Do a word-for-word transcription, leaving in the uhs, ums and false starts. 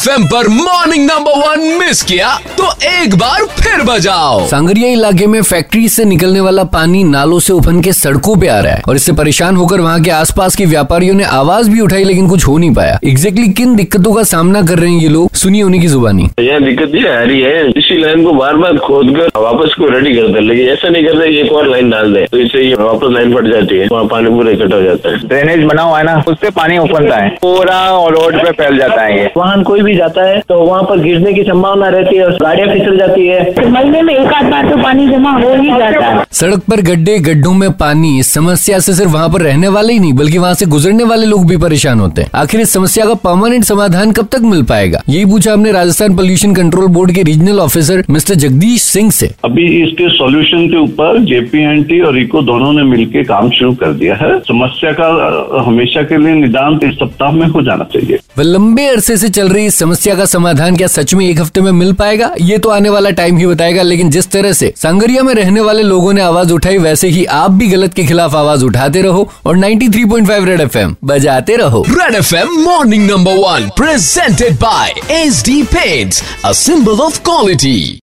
F M पर morning number one miss किया तो एक बार फिर बजाओ। सांगरिया इलाके में फैक्ट्री से निकलने वाला पानी नालों से उफन के सड़कों पे आ रहा है और इससे परेशान होकर वहाँ के आसपास के व्यापारियों ने आवाज भी उठाई, लेकिन कुछ हो नहीं पाया। एग्जैक्टली किन दिक्कतों का सामना कर रहे हैं ये लोग, सुनिए उन्हीं की जुबानी। यहाँ दिक्कत ये आ रही है, इसी लाइन को बार बार खोद कर वापस को रेडी कर दे, लेकिन ऐसा नहीं करते एक और लाइन डाल दे, तो इससे ये वापस लाइन फट जाती है, वहाँ पानी पूरा इकट्ठा हो जाता है। ड्रेनेज बना हुआ है ना, उससे पानी उफनता है, पूरा रोड पे फैल जाता है। वाहन कोई भी जाता है तो वहाँ पर गिरने की संभावना रहती है और गाड़ियाँ फिसल जाती है। महीने में एक आध बार तो पानी जमा हो ही जाता है। सड़क पर गड्ढे, गड्ढों में पानी, इस समस्या से सिर्फ वहाँ पर रहने वाले ही नहीं बल्कि वहाँ से गुजरने वाले लोग भी परेशान होते हैं। आखिर इस समस्या का परमानेंट समाधान कब तक मिल पाएगा, यही पूछा हमने राजस्थान पॉल्यूशन कंट्रोल बोर्ड के regional officer mister Jagdish Singh से। अभी इसके सॉल्यूशन के ऊपर जे पी एन टी और रिको दोनों ने मिलकर काम शुरू कर दिया है। समस्या का हमेशा के लिए निदान इस सप्ताह में हो जाना चाहिए। लंबे अरसे से चल रही इस समस्या का समाधान क्या सच में एक हफ्ते में मिल पाएगा, ये तो आने वाला टाइम ही बताएगा। लेकिन जिस तरह से सांगरिया में रहने वाले लोगों ने आवाज उठाई, वैसे ही आप भी गलत के खिलाफ आवाज उठाते रहो और ninety three point five Red F M बजाते रहो। Red F M morning number one presented by S D paints, a symbol of quality.